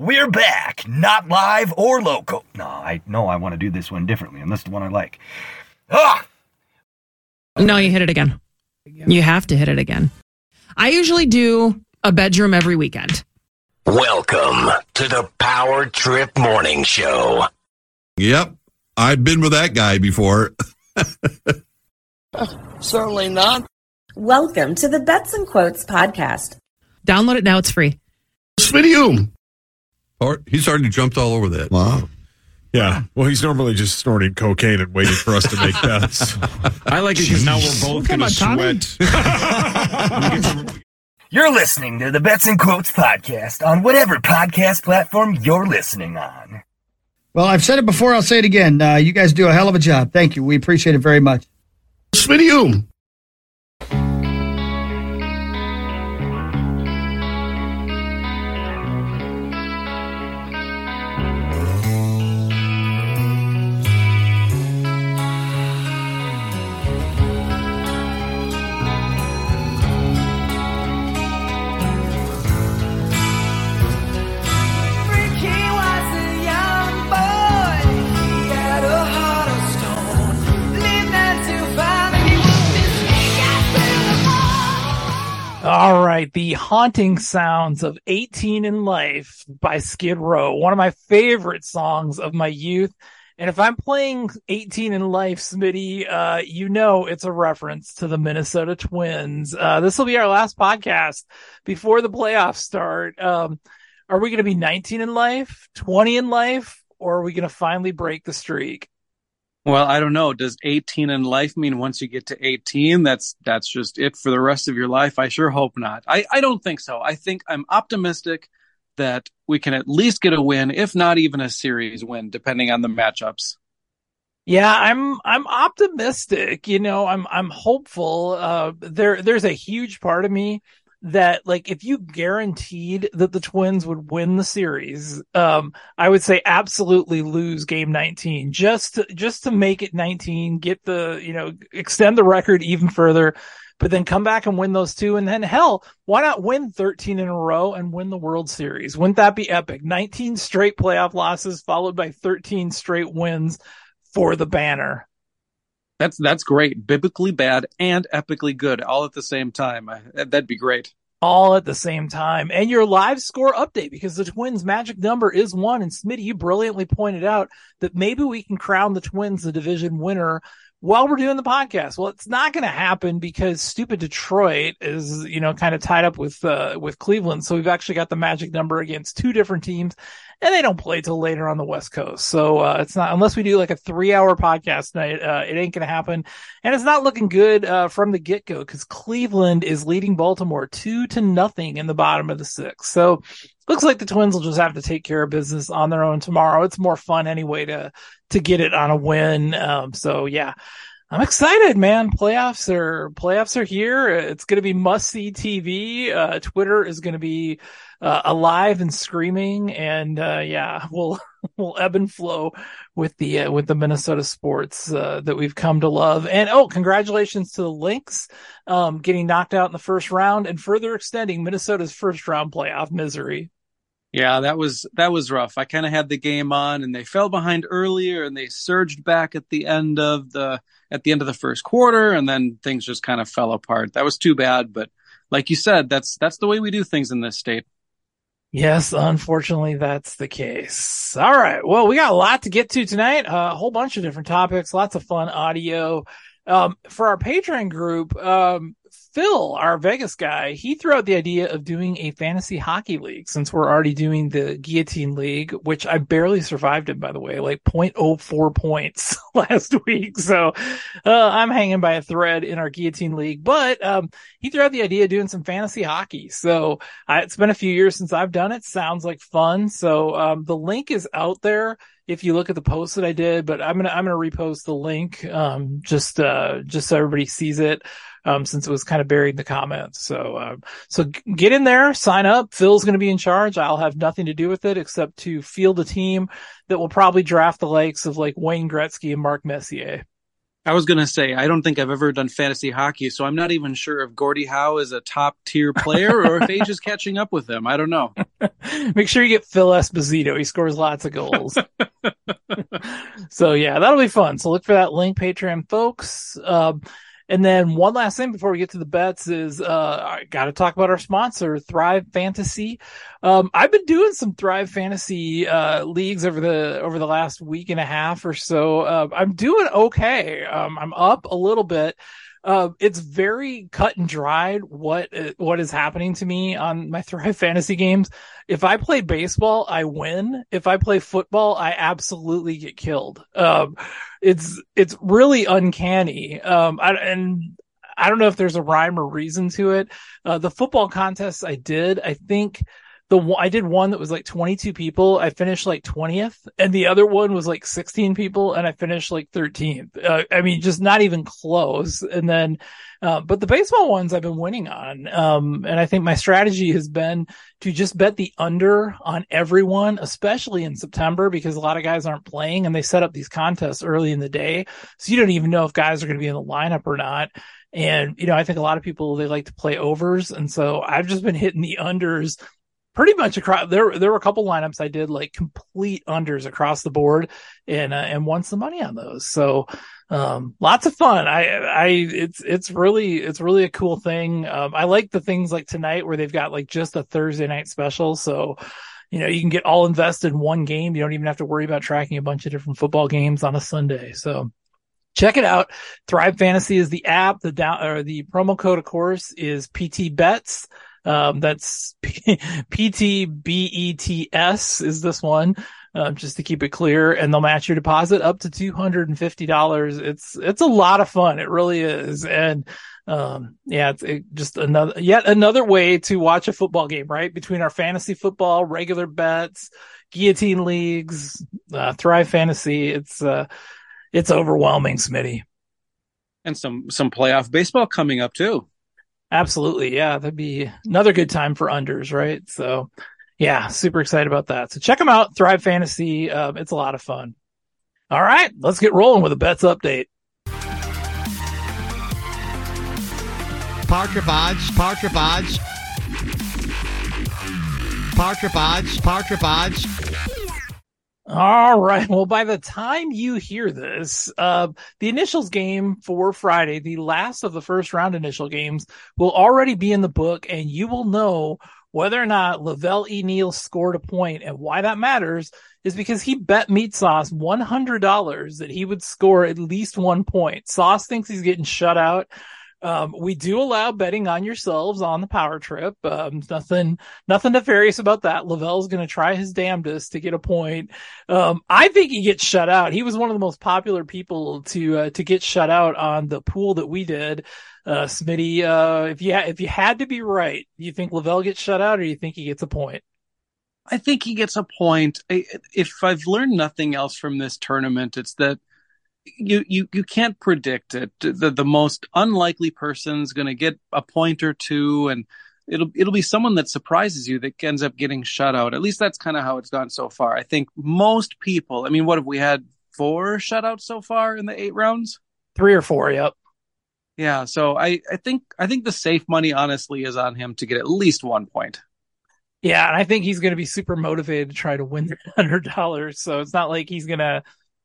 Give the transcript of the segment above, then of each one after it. We're back, not live or local. No, I want to do this one differently, and this is the one I like. Ah! No, you hit it again. You have to hit it again. I usually do a bedroom every weekend. Welcome to the Power Trip Morning Show. Yep, I've been with that guy before. Certainly not. Welcome to the Bets and Quotes podcast. Download it now. It's free. Smitty. He's already jumped all over that. Wow. Yeah. Well, he's normally just snorting cocaine and waiting for us to make bets. I like it because now we're both going to sweat. You're listening to the Bets and Quotes podcast on whatever podcast platform you're listening on. Well, I've said it before. I'll say it again. You guys do a hell of a job. Thank you. We appreciate it very much. Smitty. All right, the haunting sounds of 18 in Life by Skid Row, one of my favorite songs of my youth. And if I'm playing 18 in Life, Smitty, you know it's a reference to the Minnesota Twins. This will be our last podcast before the playoffs start. Are we going to be 19 in life, 20 in life, or are we going to finally break the streak? Well, I don't know. Does 18 in life mean once you get to 18, that's just it for the rest of your life? I sure hope not. I don't think so. I think I'm optimistic that we can at least get a win, if not even a series win, depending on the matchups. Yeah, I'm optimistic. You know, I'm hopeful. There's a huge part of me that, like, if you guaranteed that the Twins would win the series, I would say absolutely lose game 19 just to make it 19, get the, you know, extend the record even further, but then come back and win those two. And then, hell, why not win 13 in a row and win the World Series? Wouldn't that be epic? 19 straight playoff losses followed by 13 straight wins for the banner. That's great. Biblically bad and epically good all at the same time. That'd be great. All at the same time. And your live score update, because the Twins' magic number is 1. And Smitty, you brilliantly pointed out that maybe we can crown the Twins the division winner while we're doing the podcast. Well, it's not going to happen because stupid Detroit is, you know, kind of tied up with Cleveland. So we've actually got the magic number against two different teams, and they don't play till later on the West Coast. So it's not, unless we do like a 3-hour podcast night, it ain't going to happen. And it's not looking good from the get-go, because Cleveland is leading Baltimore 2-0 in the bottom of the 6th. So looks like the Twins will just have to take care of business on their own tomorrow. It's more fun anyway to get it on a win. So yeah, I'm excited, man. Playoffs are here. It's going to be must-see TV. Twitter is going to be alive and screaming, and yeah, we'll ebb and flow with the Minnesota sports that we've come to love. And congratulations to the Lynx getting knocked out in the first round and further extending Minnesota's first round playoff misery. Yeah, that was rough. I kind of had the game on, and they fell behind earlier, and they surged back at the end of the first quarter, and then things just kind of fell apart. That was too bad, but like you said, that's the way we do things in this state. Yes, unfortunately, that's the case. All right. Well, we got a lot to get to tonight. A whole bunch of different topics, lots of fun audio. For our Patreon group, Phil, our Vegas guy, he threw out the idea of doing a fantasy hockey league, since we're already doing the guillotine league, which I barely survived in, by the way, like 0.04 points last week. So I'm hanging by a thread in our guillotine league, but he threw out the idea of doing some fantasy hockey. So it's been a few years since I've done it. Sounds like fun. So the link is out there if you look at the post that I did, but I'm gonna repost the link just so everybody sees it, since it was kind of buried in the comments. So get in there, sign up. Phil's gonna be in charge. I'll have nothing to do with it except to field a team that will probably draft the likes of like Wayne Gretzky and Mark Messier. I was going to say, I don't think I've ever done fantasy hockey, so I'm not even sure if Gordie Howe is a top-tier player or if age is catching up with him. I don't know. Make sure you get Phil Esposito. He scores lots of goals. So, yeah, that'll be fun. So look for that link, Patreon, folks. And then one last thing before we get to the bets is I got to talk about our sponsor, Thrive Fantasy. I've been doing some Thrive Fantasy leagues over the last week and a half or so. I'm doing okay. I'm up a little bit. It's very cut and dried what is happening to me on my Thrive Fantasy games. If I play baseball, I win. If I play football, I absolutely get killed. It's really uncanny. I don't know if there's a rhyme or reason to it. The football contests I did, I think I did one that was like 22 people. I finished like 20th, and the other one was like 16 people, and I finished like 13th. I mean, just not even close. And then, but the baseball ones I've been winning on. And I think my strategy has been to just bet the under on everyone, especially in September, because a lot of guys aren't playing and they set up these contests early in the day. So you don't even know if guys are going to be in the lineup or not. And, you know, I think a lot of people, they like to play overs. And so I've just been hitting the unders pretty much across. There were a couple lineups I did like complete unders across the board, and won some money on those. So lots of fun. It's really a cool thing. I like the things like tonight where they've got like just a Thursday night special. So, you know, you can get all invested in one game. You don't even have to worry about tracking a bunch of different football games on a Sunday. So check it out. Thrive Fantasy is the app. The promo code, of course, is PT Bets. That's PTBETS is this one, just to keep it clear, and they'll match your deposit up to $250. It's a lot of fun. It really is. And, yeah, it's just yet another way to watch a football game, right? Between our fantasy football, regular bets, guillotine leagues, Thrive Fantasy. It's overwhelming, Smitty. And some playoff baseball coming up too. Absolutely. Yeah. That'd be another good time for unders, right? So yeah, super excited about that. So check them out. Thrive Fantasy. It's a lot of fun. All right. Let's get rolling with a bets update. Partridge odds. All right. Well, by the time you hear this, the initials game for Friday, the last of the first round initial games, will already be in the book, and you will know whether or not Lavelle E. Neal scored a point. And why that matters is because he bet Meat Sauce $100 that he would score at least 1 point. Sauce thinks he's getting shut out. We do allow betting on yourselves on the power trip. Nothing nefarious about that. Lavelle's going to try his damnedest to get a point. I think he gets shut out. He was one of the most popular people to get shut out on the pool that we did. Smitty, if you had to be right, do you think Lavelle gets shut out, or do you think he gets a point? I think he gets a point. If I've learned nothing else from this tournament, it's that you can't predict it. The most unlikely person's going to get a point or two, and it'll be someone that surprises you that ends up getting shut out. At least that's kind of how it's gone so far. I think most people, I mean, what have we had, 4 shutouts so far in the 8 rounds? 3 or 4. Yep. Yeah. So I think the safe money honestly is on him to get at least 1 point. Yeah. And I think he's going to be super motivated to try to win the $100. So it's not like he's going to,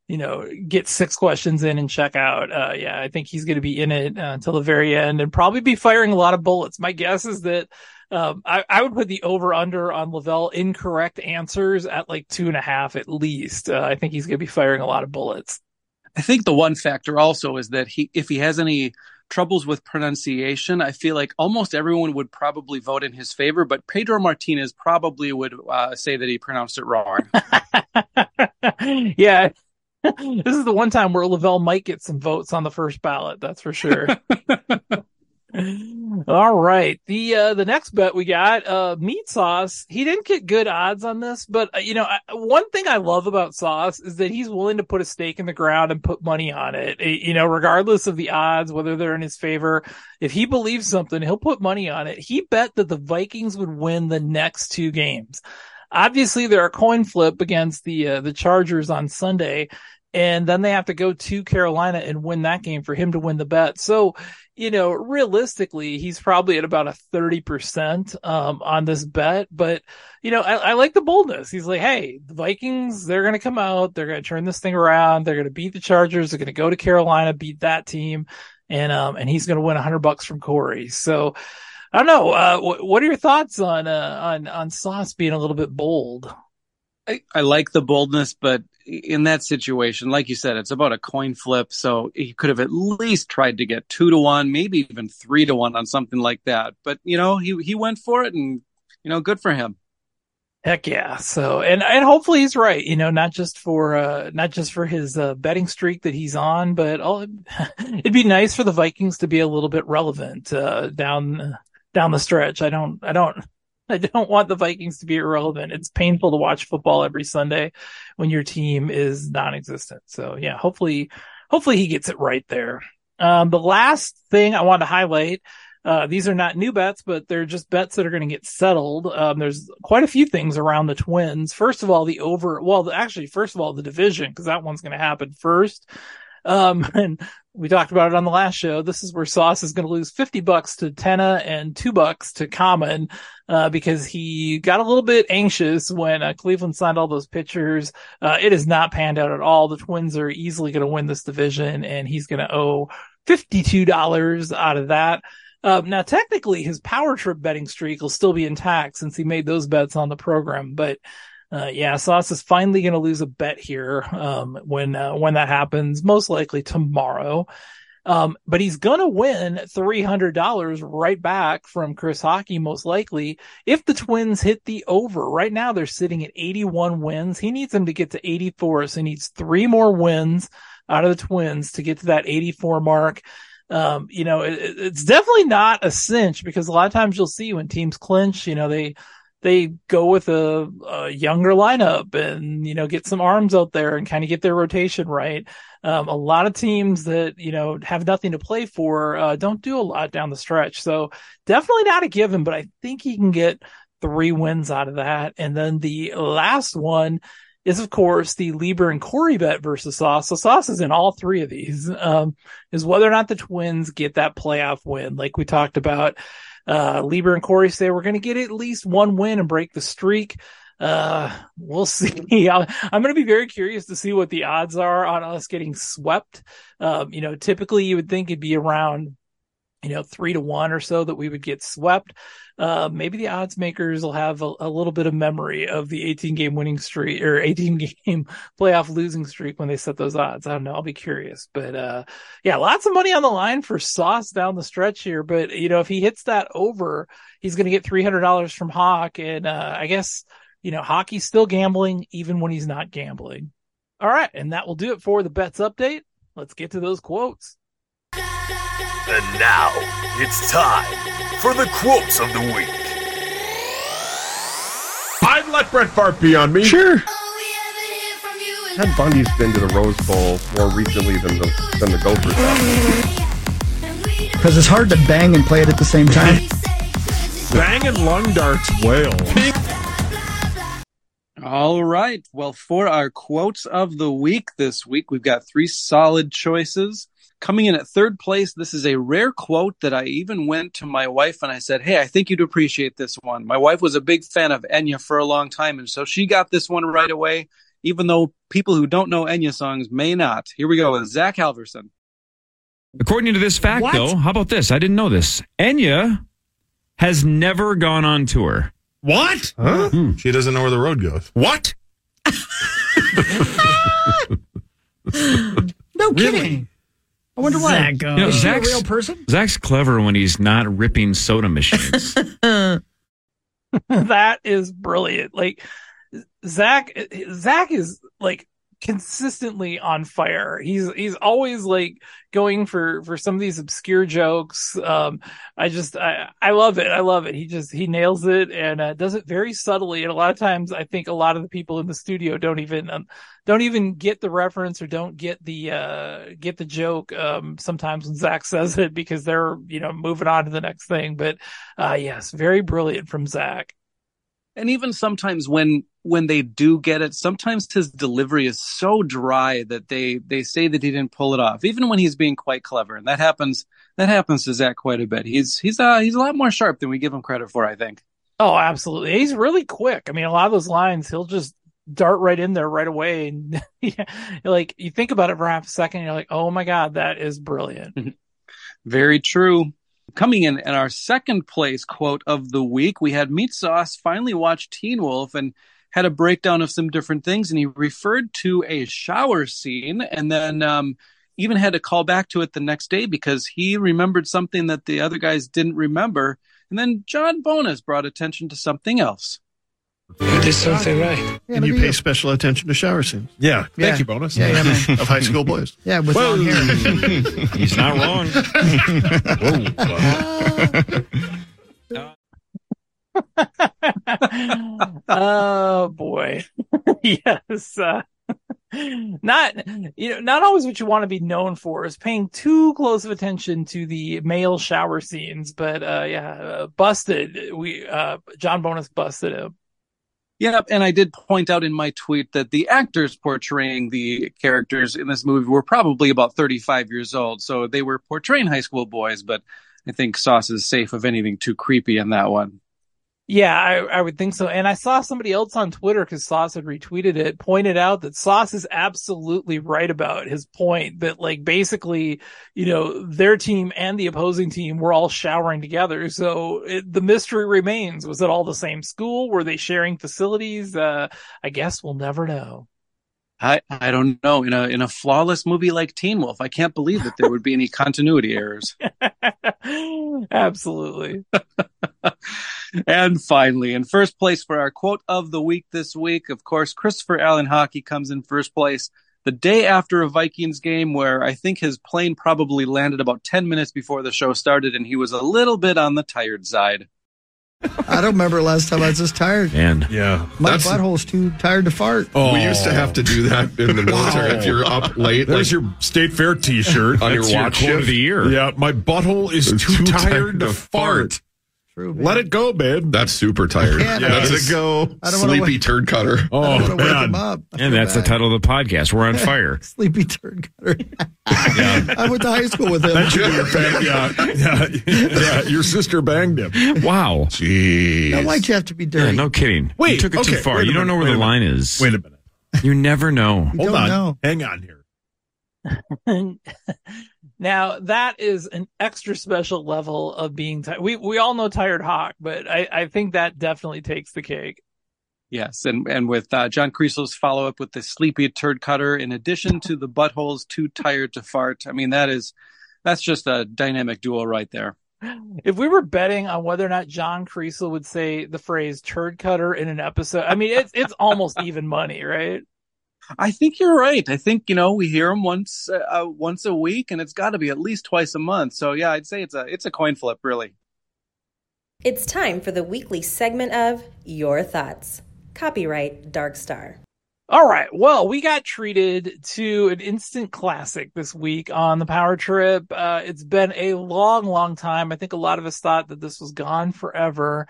you know, get 6 questions in and check out. Yeah, I think he's going to be in it until the very end and probably be firing a lot of bullets. My guess is that I would put the over-under on Lavelle incorrect answers at like 2.5 at least. I think he's going to be firing a lot of bullets. I think the one factor also is that if he has any troubles with pronunciation, I feel like almost everyone would probably vote in his favor, but Pedro Martinez probably would say that he pronounced it wrong. Yeah. This is the one time where Lavelle might get some votes on the first ballot. That's for sure. All right. The next bet we got, Meat Sauce. He didn't get good odds on this, but you know, one thing I love about Sauce is that he's willing to put a stake in the ground and put money on it. You know, regardless of the odds, whether they're in his favor, if he believes something, he'll put money on it. He bet that the Vikings would win the next 2 games. Obviously, they're a coin flip against the Chargers on Sunday. And then they have to go to Carolina and win that game for him to win the bet. So, you know, realistically, he's probably at about a 30% on this bet. But, you know, I like the boldness. He's like, hey, the Vikings, they're going to come out. They're going to turn this thing around. They're going to beat the Chargers. They're going to go to Carolina, beat that team. And he's going to win $100 from Corey. So I don't know. What are your thoughts on Sauce being a little bit bold? I like the boldness, but in that situation, like you said, it's about a coin flip. So he could have at least tried to get 2-1, maybe even 3-1 on something like that. But, you know, he went for it and, you know, good for him. Heck yeah. So, and hopefully he's right, you know, not just for his betting streak that he's on, but it'd be nice for the Vikings to be a little bit relevant, down the stretch. I don't want the Vikings to be irrelevant. It's painful to watch football every Sunday when your team is non-existent. So yeah, hopefully he gets it right there. The last thing I want to highlight, these are not new bets, but they're just bets that are going to get settled. There's quite a few things around the Twins. First of all, the division, because that one's going to happen first. And we talked about it on the last show. This is where Sauce is going to lose $50 to Tenna and $2 to Common, because he got a little bit anxious when Cleveland signed all those pitchers. It has not panned out at all. The Twins are easily going to win this division, and he's going to owe $52 out of that. Now, technically, his power trip betting streak will still be intact since he made those bets on the program, but yeah, Sauce is finally going to lose a bet here when that happens, most likely tomorrow. But he's going to win $300 right back from Chris Hockey, most likely, if the Twins hit the over. Right now, they're sitting at 81 wins. He needs them to get to 84, so he needs 3 more wins out of the Twins to get to that 84 mark. You know, it's definitely not a cinch, because a lot of times you'll see when teams clinch, you know, they go with a younger lineup and, you know, get some arms out there and kind of get their rotation right. A lot of teams that, you know, have nothing to play for don't do a lot down the stretch. So definitely not a given, but I think he can get 3 wins out of that. And then the last one is, of course, the Lieber and Corey bet versus Sauce. So Sauce is in all 3 of these, is whether or not the Twins get that playoff win. Like we talked about, Lieber and Corey say we're going to get at least 1 win and break the streak. We'll see. I'm going to be very curious to see what the odds are on us getting swept. You know, typically you would think it'd be around, you know, 3-1 or so that we would get swept. Maybe the odds makers will have a little bit of memory of the 18-game winning streak or 18-game playoff losing streak when they set those odds. I don't know. I'll be curious, but yeah, lots of money on the line for Sauce down the stretch here. But you know, if he hits that over, he's going to get $300 from Hawk, and I guess, you know, Hockey's still gambling even when he's not gambling. All right, and that will do it for the bets update. Let's get to those quotes. And now it's time for the quotes of the week. I'd let Brett Favre be on me. Sure. Ted Bundy's been to the Rose Bowl more recently than the Gophers have. Because it's hard to bang and play it at the same time. Bang and lung darts wail. All right. Well, for our quotes of the week this week, we've got 3 solid choices. Coming in at third place, this is a rare quote that I even went to my wife and I said, hey, I think you'd appreciate this one. My wife was a big fan of Enya for a long time, and so she got this one right away, even though people who don't know Enya songs may not. Here we go with Zach Halverson. According to this fact, though, how about this? I didn't know this. Enya has never gone on tour. What? Huh? Mm. She doesn't know where the road goes. What? No kidding. Really? I wonder why. Zach goes. You know, is he a real person? Zach's clever when he's not ripping soda machines. That is brilliant. Like, Zach is like consistently on fire. He's always like going for some of these obscure jokes. I love it. He nails it and does it very subtly. And a lot of times I think a lot of the people in the studio don't even get the reference or don't get the joke sometimes when Zach says it, because they're, you know, moving on to the next thing. But yes, very brilliant from Zach. And even sometimes when they do get it, sometimes his delivery is so dry that they say that he didn't pull it off, even when he's being quite clever. And that happens to Zach quite a bit. He's a lot more sharp than we give him credit for, I think. Oh, absolutely. He's really quick. I mean, a lot of those lines, he'll just dart right in there right away. And like, you think about it for half a second, and you're like, oh my God, that is brilliant. Very true. Coming in at our second place quote of the week, we had Meat Sauce finally watched Teen Wolf and had a breakdown of some different things. And he referred to a shower scene and then even had to call back to it the next day because he remembered something that the other guys didn't remember. And then John Bonas brought attention to something else. You did something right. Yeah, and you pay special attention to shower scenes. Yeah. Thank you, Bonus. Yeah, man. Of high school boys. Yeah, with long hair. He's not wrong. Oh, boy. Yes. Not always what you want to be known for is paying too close of attention to the male shower scenes. But, busted. John Bonas busted him. Yeah, and I did point out in my tweet that the actors portraying the characters in this movie were probably about 35 years old, so they were portraying high school boys, but I think Sauce is safe of anything too creepy in that one. Yeah, I would think so. And I saw somebody else on Twitter, because Sauce had retweeted it, pointed out that Sauce is absolutely right about his point that, like, basically, you know, their team and the opposing team were all showering together. So the mystery remains. Was it all the same school? Were they sharing facilities? I guess we'll never know. I don't know. In a flawless movie like Teen Wolf, I can't believe that there would be any continuity errors. Absolutely. And finally, in first place for our quote of the week this week, of course, Christopher Allen Hockey comes in first place the day after a Vikings game where I think his plane probably landed about 10 minutes before the show started, and he was a little bit on the tired side. I don't remember last time I was this tired. Man. Yeah. My butthole's too tired to fart. Oh. We used to have to do that in the military. If you're up late. There's your State Fair t-shirt on your watch quote of the year. Yeah, my butthole is too tired to fart. True, let it go, babe. That's super tired. Yeah, let it go. Sleepy turd cutter. Oh, man. And that's the title of the podcast. We're on fire. Sleepy turd cutter. Yeah. I went to high school with him. That should be your family. Yeah. Your sister banged him. Wow. Jeez. Now, why'd you have to be dirty? Yeah, no kidding. Wait. You took it too far. You don't know where the line is. Wait a minute. You never know. Hold on. Hang on here. Now, that is an extra special level of being tired. We all know Tired Hawk, but I think that definitely takes the cake. Yes, and with John Creasel's follow-up with the sleepy turd cutter, in addition to the buttholes too tired to fart, I mean, that's just a dynamic duo right there. If we were betting on whether or not John Creasel would say the phrase turd cutter in an episode, I mean, it's almost even money, right? I think you're right. I think, you know, we hear them once a week, and it's got to be at least twice a month. So, yeah, I'd say it's a coin flip, really. It's time for the weekly segment of Your Thoughts. Copyright Dark Star. All right. Well, we got treated to an instant classic this week on the Power Trip. It's been a long, long time. I think a lot of us thought that this was gone forever.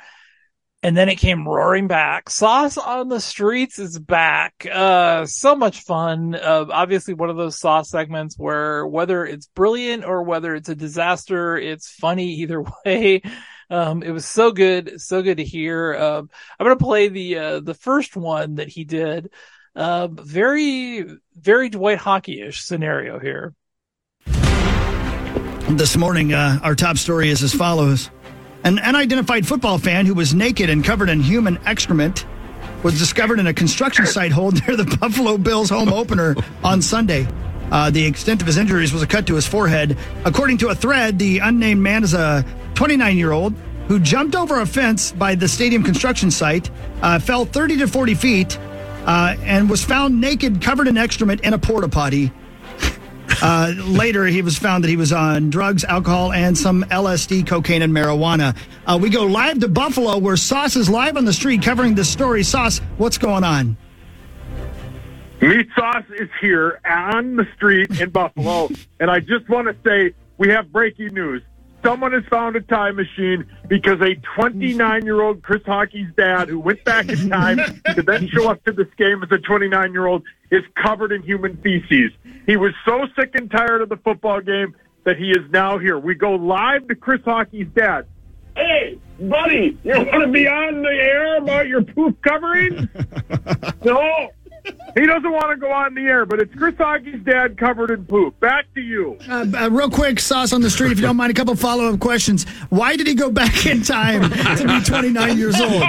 And then it came roaring back. Sauce on the Streets is back. So much fun. Obviously one of those Sauce segments where whether it's brilliant or whether it's a disaster, it's funny either way. It was so good. So good to hear. I'm going to play the first one that he did. Very, very Dwight Hockey-ish scenario here. This morning, our top story is as follows. An unidentified football fan who was naked and covered in human excrement was discovered in a construction site hole near the Buffalo Bills home opener on Sunday. The extent of his injuries was a cut to his forehead. According to a thread, the unnamed man is a 29-year-old who jumped over a fence by the stadium construction site, fell 30 to 40 feet, and was found naked, covered in excrement, in a porta potty. Later, he was found that he was on drugs, alcohol, and some LSD, cocaine, and marijuana. We go live to Buffalo, where Sauce is live on the street covering this story. Sauce, what's going on? Meat Sauce is here on the street in Buffalo, and I just want to say we have breaking news. someone has found a time machine because a 29-year-old Chris Hockey's dad, who went back in time to then show up to this game as a 29-year-old, is covered in human feces. He was so sick and tired of the football game that he is now here. We go live to Chris Hockey's dad. Hey, buddy, you want to be on the air about your poop covering? No. He doesn't want to go on the air, but it's Chris Hockey's dad covered in poop. Back to you. Real quick, Sauce on the Street, if you don't mind, a couple follow-up questions. Why did he go back in time to be 29 years old?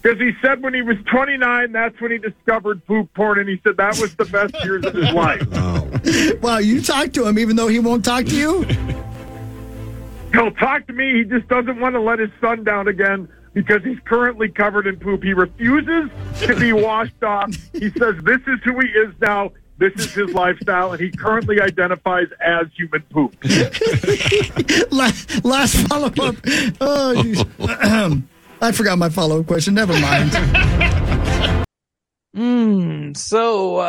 Because he said when he was 29, that's when he discovered poop porn, and he said that was the best years of his life. Wow. Well, you talk to him even though he won't talk to you? He'll talk to me. He just doesn't want to let his son down again. Because he's currently covered in poop. He refuses to be washed off. He says this is who he is now. This is his lifestyle, and he currently identifies as human poop. Last follow-up. Oh, geez. I forgot my follow-up question. Never mind. So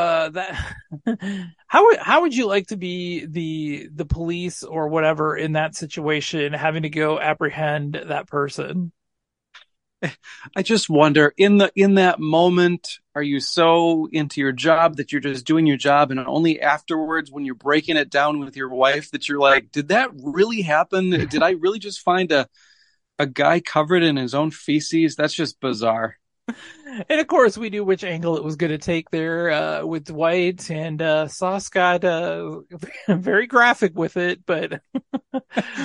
how would you like to be the police or whatever in that situation, having to go apprehend that person? I just wonder, in that moment, are you so into your job that you're just doing your job, and only afterwards when you're breaking it down with your wife that you're like, did that really happen? Did I really just find a guy covered in his own feces? That's just bizarre. And of course, we knew which angle it was going to take there with Dwight, and Sauce got very graphic with it. But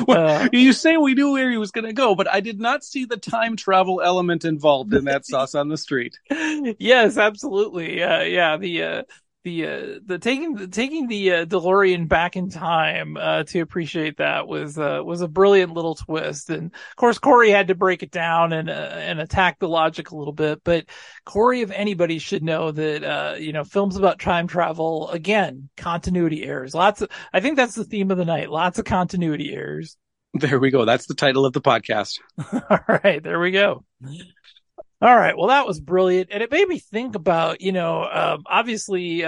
well, you say we knew where he was going to go, but I did not see the time travel element involved in that Sauce on the Street. Yes, absolutely. The taking the DeLorean back in time to appreciate that was a brilliant little twist. And of course, Corey had to break it down and attack the logic a little bit. But Corey, if anybody, should know that films about time travel, again, continuity errors. I think that's the theme of the night. Lots of continuity errors. There we go. That's the title of the podcast. All right, there we go. All right. Well, that was brilliant. And it made me think about, obviously,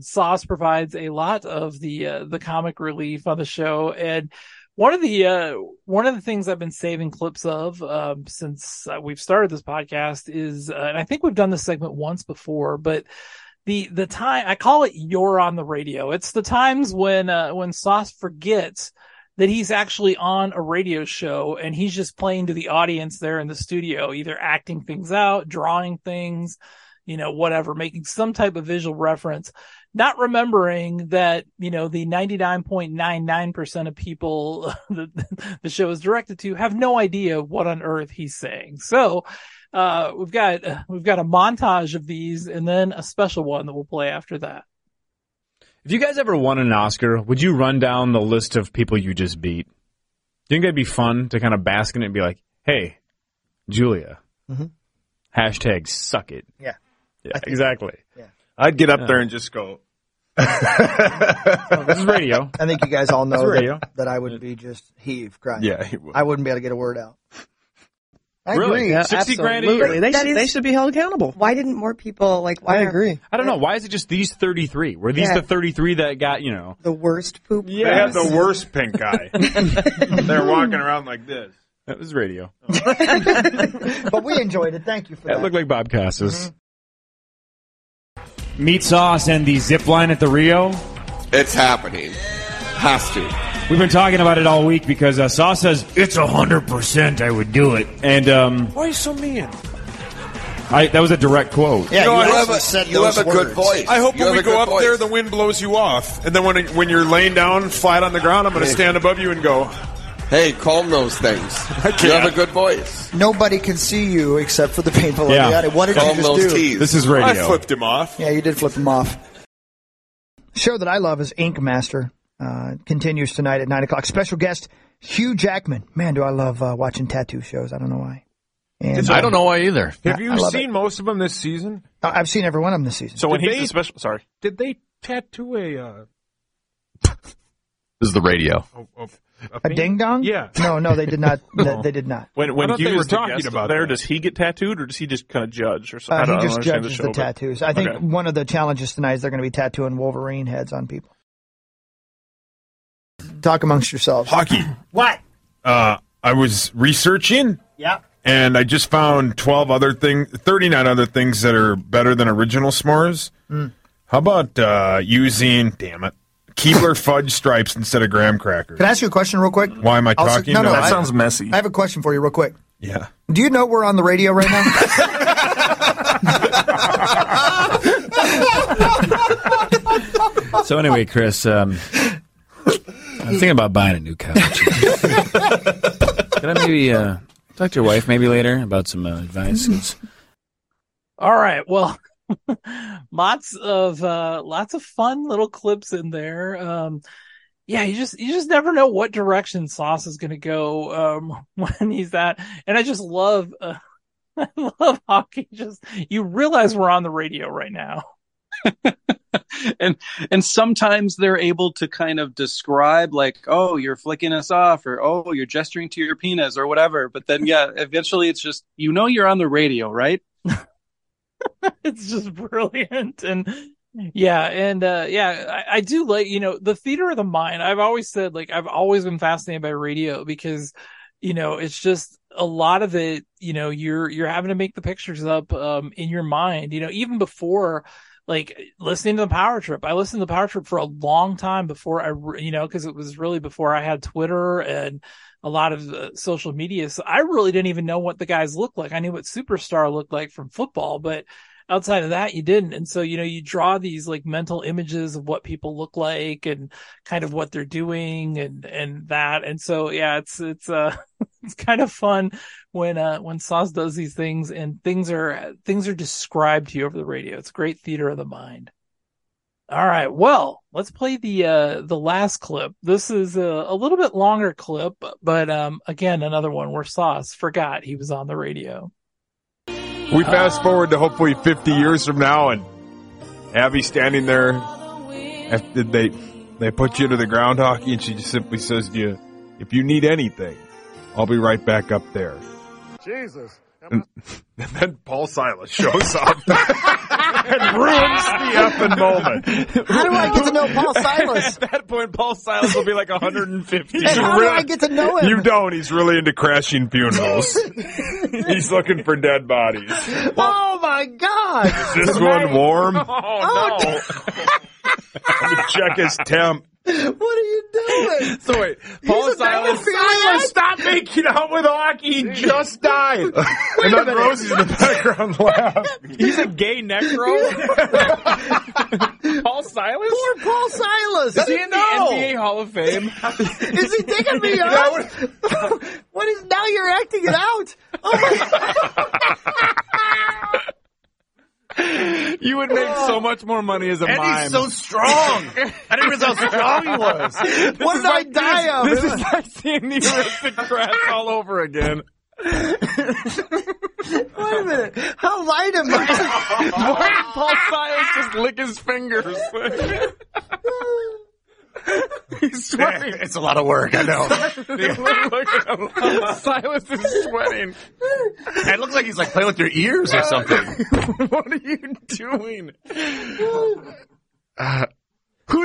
Sauce provides a lot of the comic relief on the show. And one of the things I've been saving clips of, since we've started this podcast is, and I think we've done this segment once before, but the time, I call it You're on the Radio. It's the times when Sauce forgets that he's actually on a radio show and he's just playing to the audience there in the studio, either acting things out, drawing things, whatever, making some type of visual reference, not remembering that, the 99.99% of people the show is directed to have no idea what on earth he's saying. So, we've got a montage of these and then a special one that we'll play after that. If you guys ever won an Oscar, would you run down the list of people you just beat? Do you think that'd be fun to kind of bask in it and be like, hey, Julia, # suck it. Yeah. Yeah, exactly. Yeah. I'd get up there and just go. Well, this is radio. I think you guys all know that I would be just heave crying. Yeah, he would. I wouldn't be able to get a word out. I really? Agree. Yeah, 60 grand a year. They should be held accountable. Why didn't more people I agree. I don't know. Why is it just these 33? Were these the 33 that got, the worst poop? Yeah. They had the worst pink eye. They're walking around like this. That was radio. Oh. But we enjoyed it. Thank you for that. That looked like Bob Casas. Mm-hmm. Meat Sauce and the zip line at the Rio. It's happening. Has to. We've been talking about it all week because Sauce says, it's 100% I would do it. And why are you so mean? That was a direct quote. Yeah, you have a good voice. I hope when we go up there, the wind blows you off. And then when you're laying down flat on the ground, I'm going to stand above you and go, hey, calm those things. You have a good voice. Nobody can see you except for the painful on the eye. What did you just do? Teeth. This is radio. I flipped him off. Yeah, you did flip him off. The show that I love is Ink Master. Continues tonight at 9 o'clock. Special guest, Hugh Jackman. Man, do I love watching tattoo shows. I don't know why. And, I don't know why either. Have you seen most of them this season? I've seen every one of them this season. So when he's special... Sorry. Did they tattoo This is the radio. A ding-dong? Yeah. No, they did not. They did not. When Hugh was talking about there, does he get tattooed or does he just kind of judge or something? I don't understand the show. He just judges the tattoos. I think one of the challenges tonight is they're going to be tattooing Wolverine heads on people. Talk amongst yourselves. Hockey. What? I was researching. Yeah. And I just found 12 other things, 39 other things that are better than original s'mores. Mm. How about using, damn it, Keebler fudge stripes instead of graham crackers? Can I ask you a question real quick? Why am I talking? No, that sounds messy. I have a question for you real quick. Yeah. Do you know we're on the radio right now? So anyway, Chris, I'm thinking about buying a new couch. Could I maybe talk to your wife maybe later about some advice? All right. Well, lots of fun little clips in there. Yeah, you just never know what direction Sauce is going to go when he's that. And I just love I love hockey. Just you realize we're on the radio right now. And sometimes they're able to kind of describe like, oh, you're flicking us off, or oh, you're gesturing to your penis or whatever. But then, yeah, eventually it's just, you're on the radio, right? It's just brilliant. And I do like, the theater of the mind. I've always said, like, I've always been fascinated by radio because, it's just a lot of it, you're having to make the pictures up in your mind, even before, like, listening to the Power Trip. I listened to the Power Trip for a long time before I, because it was really before I had Twitter and a lot of social media. So I really didn't even know what the guys looked like. I knew what superstar looked like from football, but outside of that, you didn't. And so, you draw these like mental images of what people look like and kind of what they're doing and that. And so, yeah, it's kind of fun when Sauce does these things and things are described to you over the radio. It's great theater of the mind. All right. Well, let's play the last clip. This is a little bit longer clip, but again, another one where Sauce forgot he was on the radio. We fast forward to hopefully 50 years from now and Abby standing there after they put you to the ground, Hockey, and she just simply says to you, if you need anything, I'll be right back up there. Jesus. And then Paul Silas shows up and ruins the effing moment. How do I get to know Paul Silas? At that point, Paul Silas will be like 150. And how do I get to know him? You don't. He's really into crashing funerals. He's looking for dead bodies. Well, oh, my God. Is this one warm? Oh, no. Check his temp. What are you doing? So wait, Paul Silas, stop making out with Hockey. He just died. And then Rosie's in the background laughing. He's a gay necro. Paul Silas? Poor Paul Silas. Is he in the NBA Hall of Fame? Is he digging me out? What is, now you're acting it out? Oh my God. You would make so much more money as a mime. And he's so strong. I didn't realize how strong he was. What did I die of? This is like seeing the Aristocrats all over again. Wait a minute. How light am I? Why did Paul Silas just lick his fingers? He's sweating. It's a lot of work, I know. Silas is sweating. It looks like he's like playing with your ears or something. What are you doing? Who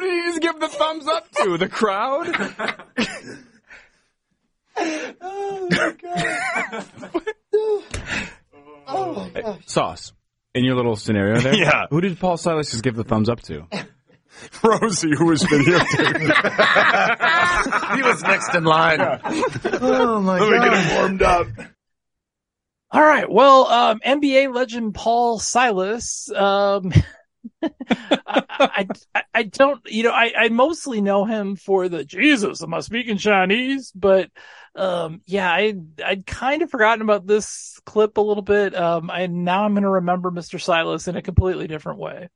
did he just give the thumbs up to? The crowd? Oh my God. Oh my gosh. Sauce, in your little scenario there? Yeah. Who did Paul Silas just give the thumbs up to? Rosie, who was videotaped. He was next in line. Yeah. Oh, my God. Let me get him warmed up. All right. Well, NBA legend Paul Silas. I don't, I mostly know him for the Jesus, am I speaking Chinese? But, I'd kind of forgotten about this clip a little bit. Now I'm going to remember Mr. Silas in a completely different way.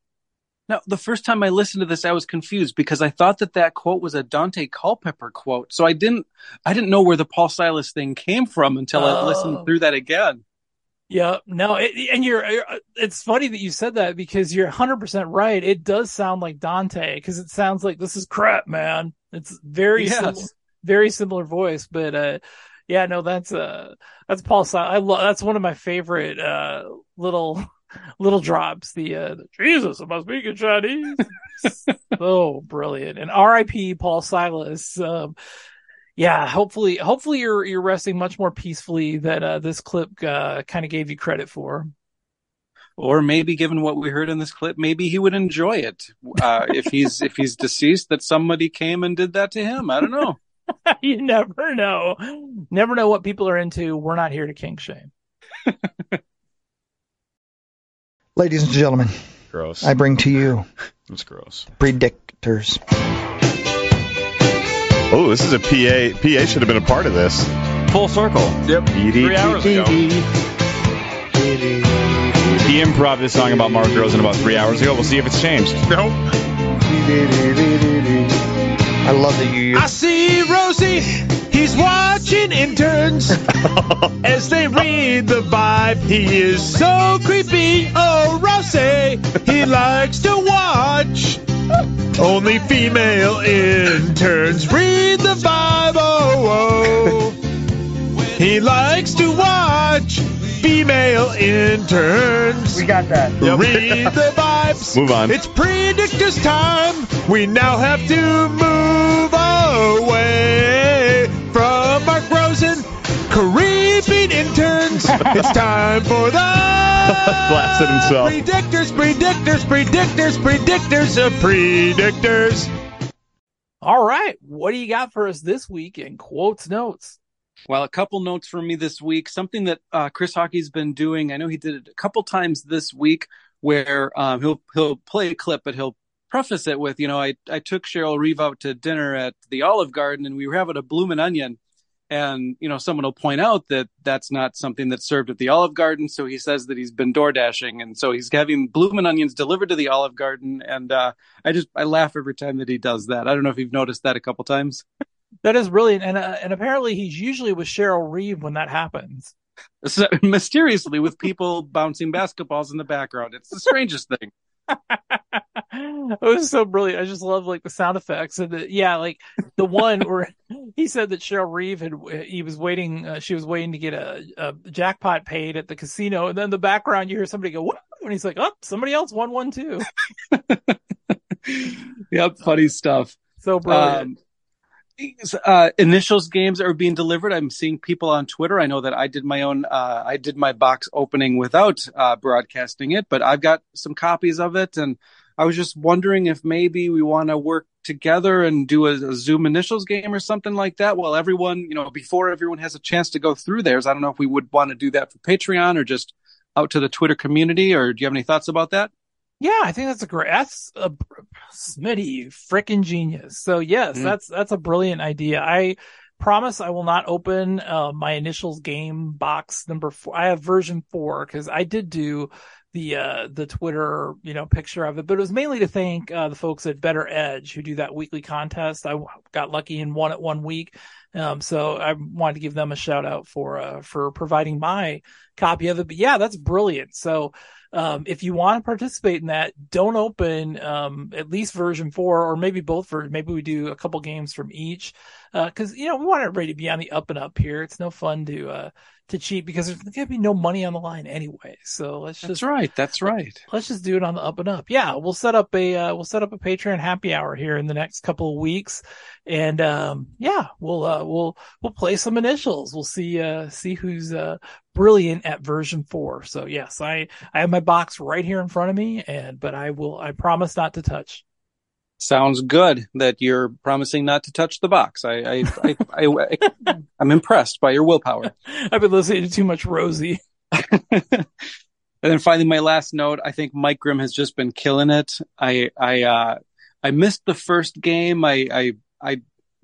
Now, the first time I listened to this, I was confused because I thought that quote was a Dante Culpepper quote. So I didn't know where the Paul Silas thing came from until I listened through that again. Yeah, no, it's funny that you said that because you're 100% right. It does sound like Dante because it sounds like this is crap, man. It's very very similar voice, but that's Paul Silas. That's one of my favorite little little drops. The Jesus, am I speaking Chinese? So brilliant. And R.I.P. Paul Silas. Yeah, hopefully you're resting much more peacefully than this clip kind of gave you credit for. Or maybe, given what we heard in this clip, maybe he would enjoy it if he's deceased. That somebody came and did that to him. I don't know. You never know. Never know what people are into. We're not here to kink shame. Ladies and gentlemen, gross. I bring to you. That's gross. Predictors. Oh, this is a PA. PA should have been a part of this. Full circle. Yep. 3 hours ago. He improv this song about Mark Rosen about 3 hours ago. We'll see if it's changed. Nope. I love that you. I see Rosie. He's watching interns as they read the vibe. He is so creepy. Oh, Rosie. He likes to watch only female interns. Read the vibe. Oh, oh. He likes to watch female interns. We got that. Yep. Read the vibes. Move on. It's predictors time. We now have to move away from Mark Rosen creeping interns. It's time for the blasted himself. Predictors of predictors. All right. What do you got for us this week in quotes notes? Well, a couple notes from me this week. Something that Chris Hockey's been doing. I know he did it a couple times this week, where he'll play a clip, but he'll preface it with, I took Cheryl Reeve out to dinner at the Olive Garden, and we were having a Bloomin' Onion. And someone will point out that that's not something that's served at the Olive Garden. So he says that he's been door dashing, and so he's having Bloomin' Onions delivered to the Olive Garden. And I laugh every time that he does that. I don't know if you've noticed that a couple times. That is brilliant, and apparently he's usually with Cheryl Reeve when that happens. So, mysteriously, with people bouncing basketballs in the background, it's the strangest thing. It was so brilliant. I just love the sound effects, and the one where he said that Cheryl Reeve was waiting to get a jackpot paid at the casino, and then in the background you hear somebody go, "Whoa!" and he's like, "Oh, somebody else won one too." Yep, funny stuff. So brilliant. Initials games are being delivered. I'm seeing people on Twitter. I know that I did my own. I did my box opening without broadcasting it, but I've got some copies of it, and I was just wondering if maybe we want to work together and do a Zoom initials game or something like that. Well, everyone, before everyone has a chance to go through theirs, I don't know if we would want to do that for Patreon or just out to the Twitter community. Or do you have any thoughts about that? Yeah, I think that's Smitty, freaking genius. So yes, that's a brilliant idea. I promise I will not open my initials game box number 4. I have version 4 because I did do the Twitter picture of it, but it was mainly to thank the folks at Better Edge who do that weekly contest. I got lucky and won it one week, so I wanted to give them a shout out for providing my copy of it. But yeah, that's brilliant. So. If you want to participate in that, don't open at least version 4, or maybe both versions. Maybe we do a couple games from each, because we want everybody to be on the up and up here. It's no fun to cheat because there's gonna be no money on the line anyway. So That's right. Let's just do it on the up and up. Yeah, we'll set up a Patreon happy hour here in the next couple of weeks, and we'll play some initials. We'll see who's brilliant at version 4. So yes, I have my box right here in front of me, but I promise not to touch. Sounds good that you're promising not to touch the box. I'm impressed by your willpower. I've been listening to too much Rosie. And then finally, my last note, I think Mike Grimm has just been killing it. I missed the first game. I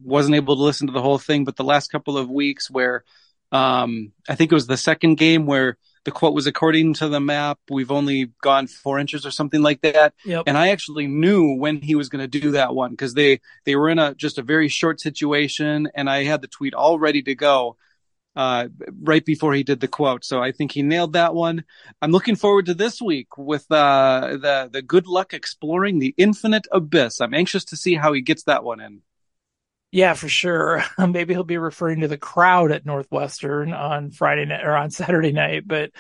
wasn't able to listen to the whole thing, but the last couple of weeks where I think it was the second game where the quote was, according to the map, we've only gone 4 inches or something like that. Yep. And I actually knew when he was going to do that one because they were in just a very short situation, and I had the tweet all ready to go right before he did the quote. So I think he nailed that one. I'm looking forward to this week with the good luck exploring the infinite abyss. I'm anxious to see how he gets that one in. Yeah, for sure. Maybe he'll be referring to the crowd at Northwestern on Friday night or on Saturday night, but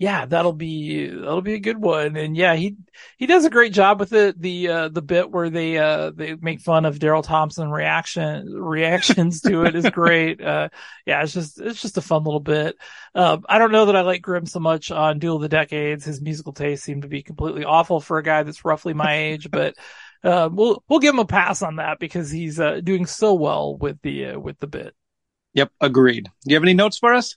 yeah, that'll be a good one. And yeah, he does a great job with it. The bit where they make fun of Daryl Thompson reactions to it is great. Yeah, it's just a fun little bit. I don't know that I like Grimm so much on Duel of the Decades. His musical tastes seem to be completely awful for a guy that's roughly my age, but we'll give him a pass on that because he's doing so well with the bit. Yep, agreed. Do you have any notes for us?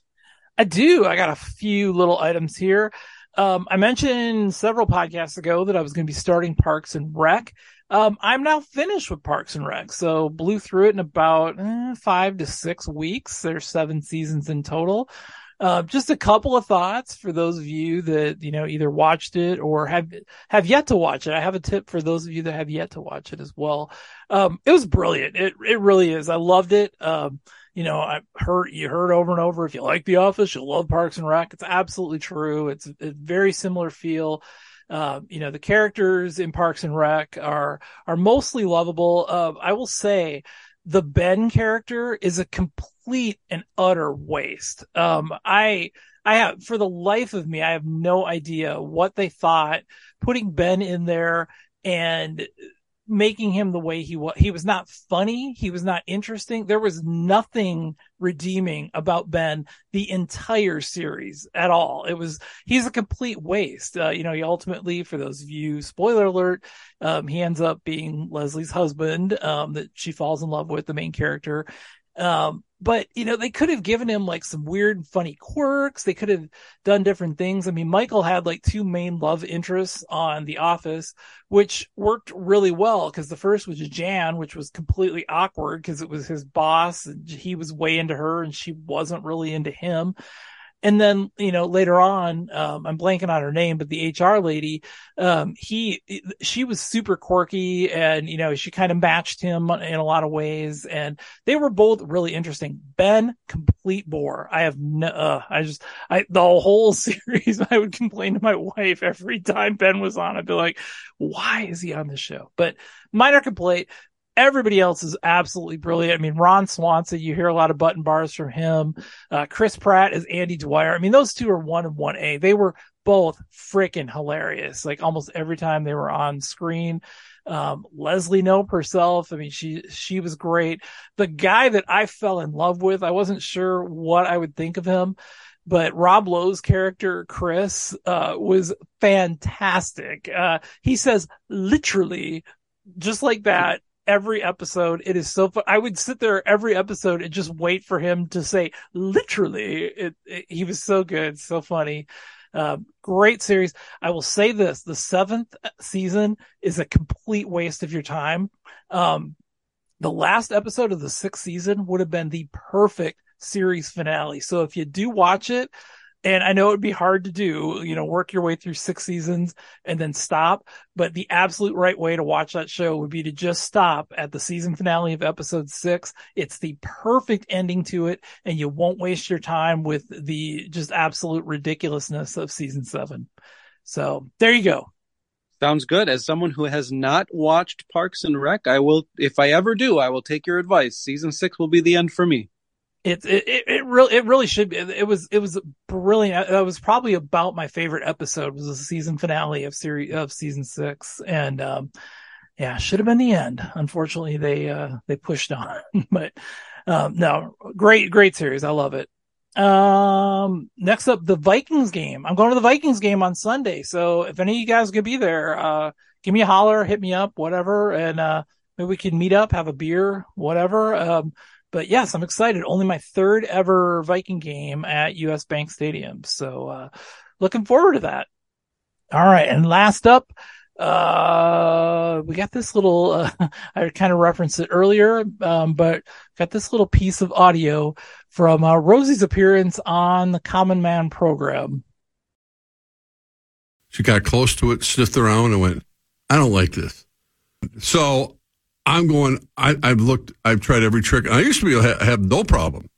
I do. I got a few little items here. I mentioned several podcasts ago that I was going to be starting Parks and Rec. I'm now finished with Parks and Rec, so blew through it in about 5 to 6 weeks. There's 7 seasons in total. Just a couple of thoughts for those of you that, you know, either watched it or have yet to watch it. I have a tip for those of you that have yet to watch it as well. It was brilliant. It really is. I loved it. You know, you heard over and over, if you like The Office, you'll love Parks and Rec. It's absolutely true. It's a very similar feel. You know, the characters in Parks and Rec are mostly lovable. I will say the Ben character is a complete and utter waste. I have, for the life of me, I have no idea what they thought putting Ben in there and making him the way he was. He was not funny. He was not interesting. There was nothing redeeming about Ben the entire series at all. He's a complete waste. You know, he ultimately, for those of you, spoiler alert, he ends up being Leslie's husband, that she falls in love with, the main character. But, you know, they could have given him like some weird, funny quirks. They could have done different things. I mean, Michael had like 2 main love interests on The Office, which worked really well because the first was Jan, which was completely awkward because it was his boss and he was way into her and she wasn't really into him. And then, you know, later on, I'm blanking on her name, but the HR lady, she was super quirky and, you know, she kind of matched him in a lot of ways. And they were both really interesting. Ben, complete bore. The whole series, I would complain to my wife every time Ben was on. I'd be like, why is he on this show? But minor complaint. Everybody else is absolutely brilliant. I mean, Ron Swanson, you hear a lot of button bars from him. Chris Pratt is Andy Dwyer. I mean, those two are 1 and 1A. They were both freaking hilarious. Like almost every time they were on screen. Leslie Knope herself. I mean, she was great. The guy that I fell in love with, I wasn't sure what I would think of him, but Rob Lowe's character, Chris, was fantastic. He says literally just like that. Every episode, it is so fun. I would sit there every episode and just wait for him to say literally. He was so good, so funny. Great series. I will say this, the 7th season is a complete waste of your time. The last episode of the 6th season would have been the perfect series finale. So if you do watch it, and I know it'd be hard to do, you know, work your way through 6 seasons and then stop. But the absolute right way to watch that show would be to just stop at the season finale of episode 6. It's the perfect ending to it. And you won't waste your time with the just absolute ridiculousness of season 7. So there you go. Sounds good. As someone who has not watched Parks and Rec, I will, if I ever do, I will take your advice. Season 6 will be the end for me. It really should be. It was brilliant. That was probably about my favorite episode, was the season finale of season 6. And, yeah, should have been the end. Unfortunately, they pushed on, but, no, great series. I love it. Next up, the Vikings game. I'm going to the Vikings game on Sunday. So if any of you guys could be there, give me a holler, hit me up, whatever. And, maybe we can meet up, have a beer, whatever. But yes, I'm excited. Only my 3rd ever Viking game at U.S. Bank Stadium. So looking forward to that. All right. And last up, we got this little, I kind of referenced it earlier, but got this little piece of audio from Rosie's appearance on the Common Man program. She got close to it, sniffed around and went, I don't like this. So I'm going, I've tried every trick. I used to be have no problem.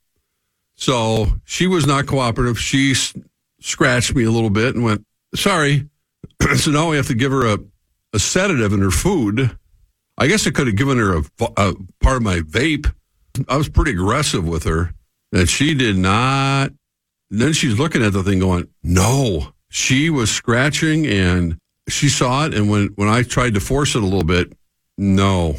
So she was not cooperative. She scratched me a little bit and went, sorry. So now we have to give her a sedative in her food. I guess I could have given her a part of my vape. I was pretty aggressive with her, and she did not. And then she's looking at the thing going, no, She was scratching, and she saw it, and when I tried to force it a little bit, no,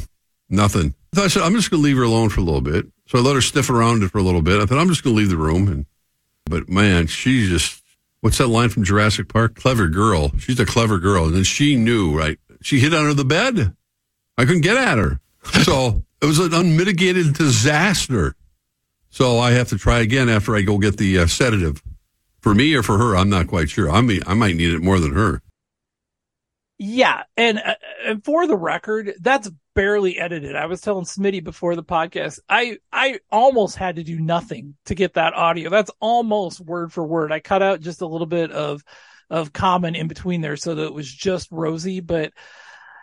nothing. So I said, I'm just going to leave her alone for a little bit. So I let her sniff around it for a little bit. I thought, I'm just going to leave the room. But, man, she's just, what's that line from Jurassic Park? Clever girl. She's a clever girl. And then she knew, right? She hid under the bed. I couldn't get at her. So it was an unmitigated disaster. So I have to try again after I go get the sedative. For me or for her, I'm not quite sure. I might need it more than her. Yeah, and for the record, that's barely edited. I was telling Smitty before the podcast, I almost had to do nothing to get that audio. That's almost word for word. I cut out just a little bit of common in between there so that it was just Rosie. But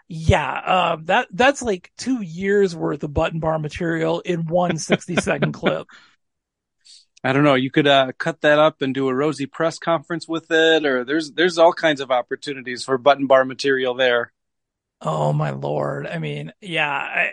yeah, that's like 2 years worth of button bar material in one 60-second clip. I don't know. You could cut that up and do a Rosie press conference with it, or there's all kinds of opportunities for button bar material there. Oh my Lord! I mean, yeah,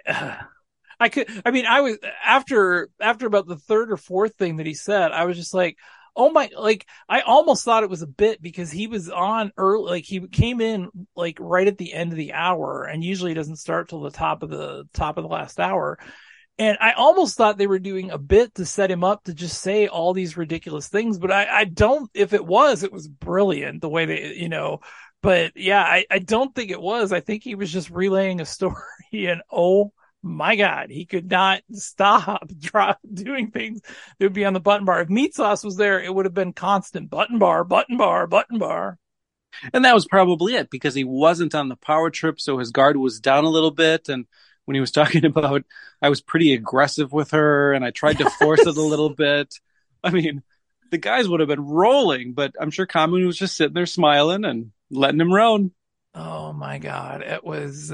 I could. I mean, I was after about the third or fourth thing that he said, I was just like, oh my! Like I almost thought it was a bit because he was on early. Like he came in like right at the end of the hour, and usually it doesn't start till the top of the last hour. And I almost thought they were doing a bit to set him up to just say all these ridiculous things, but I don't, if it was brilliant the way they, you know, but yeah, I don't think it was. I think he was just relaying a story and oh my God, he could not stop doing things that would be on the button bar. If Meat Sauce was there, it would have been constant button bar, button bar, button bar. And that was probably it because he wasn't on the power trip. So his guard was down a little bit. And when he was talking about, I was pretty aggressive with her and I tried to force it a little bit. I mean, the guys would have been rolling, but I'm sure Common was just sitting there smiling and letting him roam. Oh my God. It was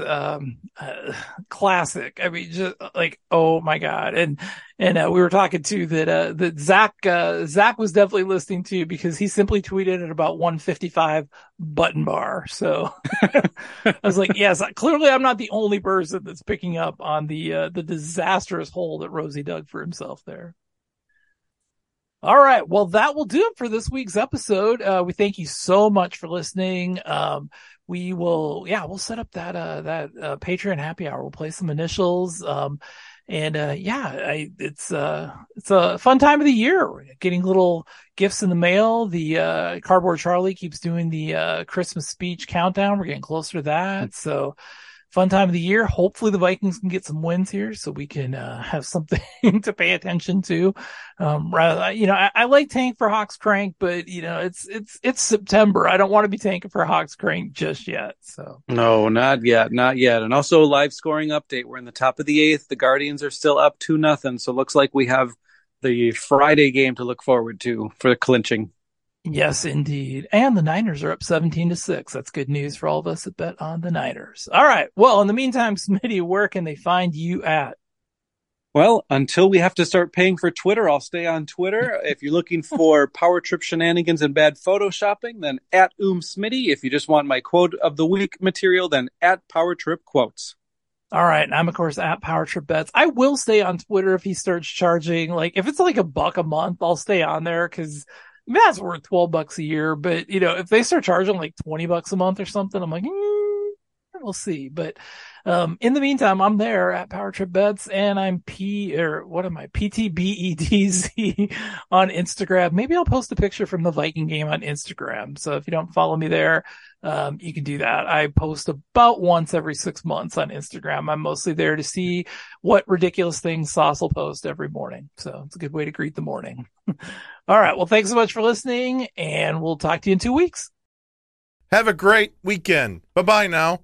classic. I mean, just like, oh my God. And we were talking too that Zach was definitely listening to because he simply tweeted at about 1:55 button bar. So I was like, yes, clearly I'm not the only person that's picking up on the disastrous hole that Rosie dug for himself there. All right. Well, that will do it for this week's episode. We thank you so much for listening. We'll set up that Patreon happy hour. We'll play some initials. It's a fun time of the year, getting little gifts in the mail. The Cardboard Charlie keeps doing the Christmas speech countdown. We're getting closer to that. So fun time of the year. Hopefully the Vikings can get some wins here so we can have something to pay attention to. I like tank for Hawks Crank, but you know, it's September. I don't want to be tanking for Hawks Crank just yet. So no, not yet. And also live scoring update. We're in the top of the eighth. The Guardians are still up 2-0. So it looks like we have the Friday game to look forward to for the clinching. Yes, indeed. And the Niners are up 17-6. That's good news for all of us that bet on the Niners. All right. Well, in the meantime, Smitty, where can they find you at? Well, until we have to start paying for Twitter, I'll stay on Twitter. If you're looking for power trip shenanigans and bad photoshopping, then at Smitty. If you just want my quote of the week material, then at Power Trip Quotes. All right. And I'm, of course, at Power Trip Bets. I will stay on Twitter if he starts charging. Like, if it's like $1 a month, I'll stay on there because that's worth $12 a year, but you know, if they start charging like $20 a month or something, I'm like, we'll see. But in the meantime, I'm there at Power Trip Bets, and I'm PTBEDZ on Instagram. Maybe I'll post a picture from the Viking game on Instagram. So if you don't follow me there, you can do that. I post about once every 6 months on Instagram. I'm mostly there to see what ridiculous things Sauce will post every morning. So it's a good way to greet the morning. All right. Well, thanks so much for listening, and we'll talk to you in 2 weeks. Have a great weekend. Bye-bye now.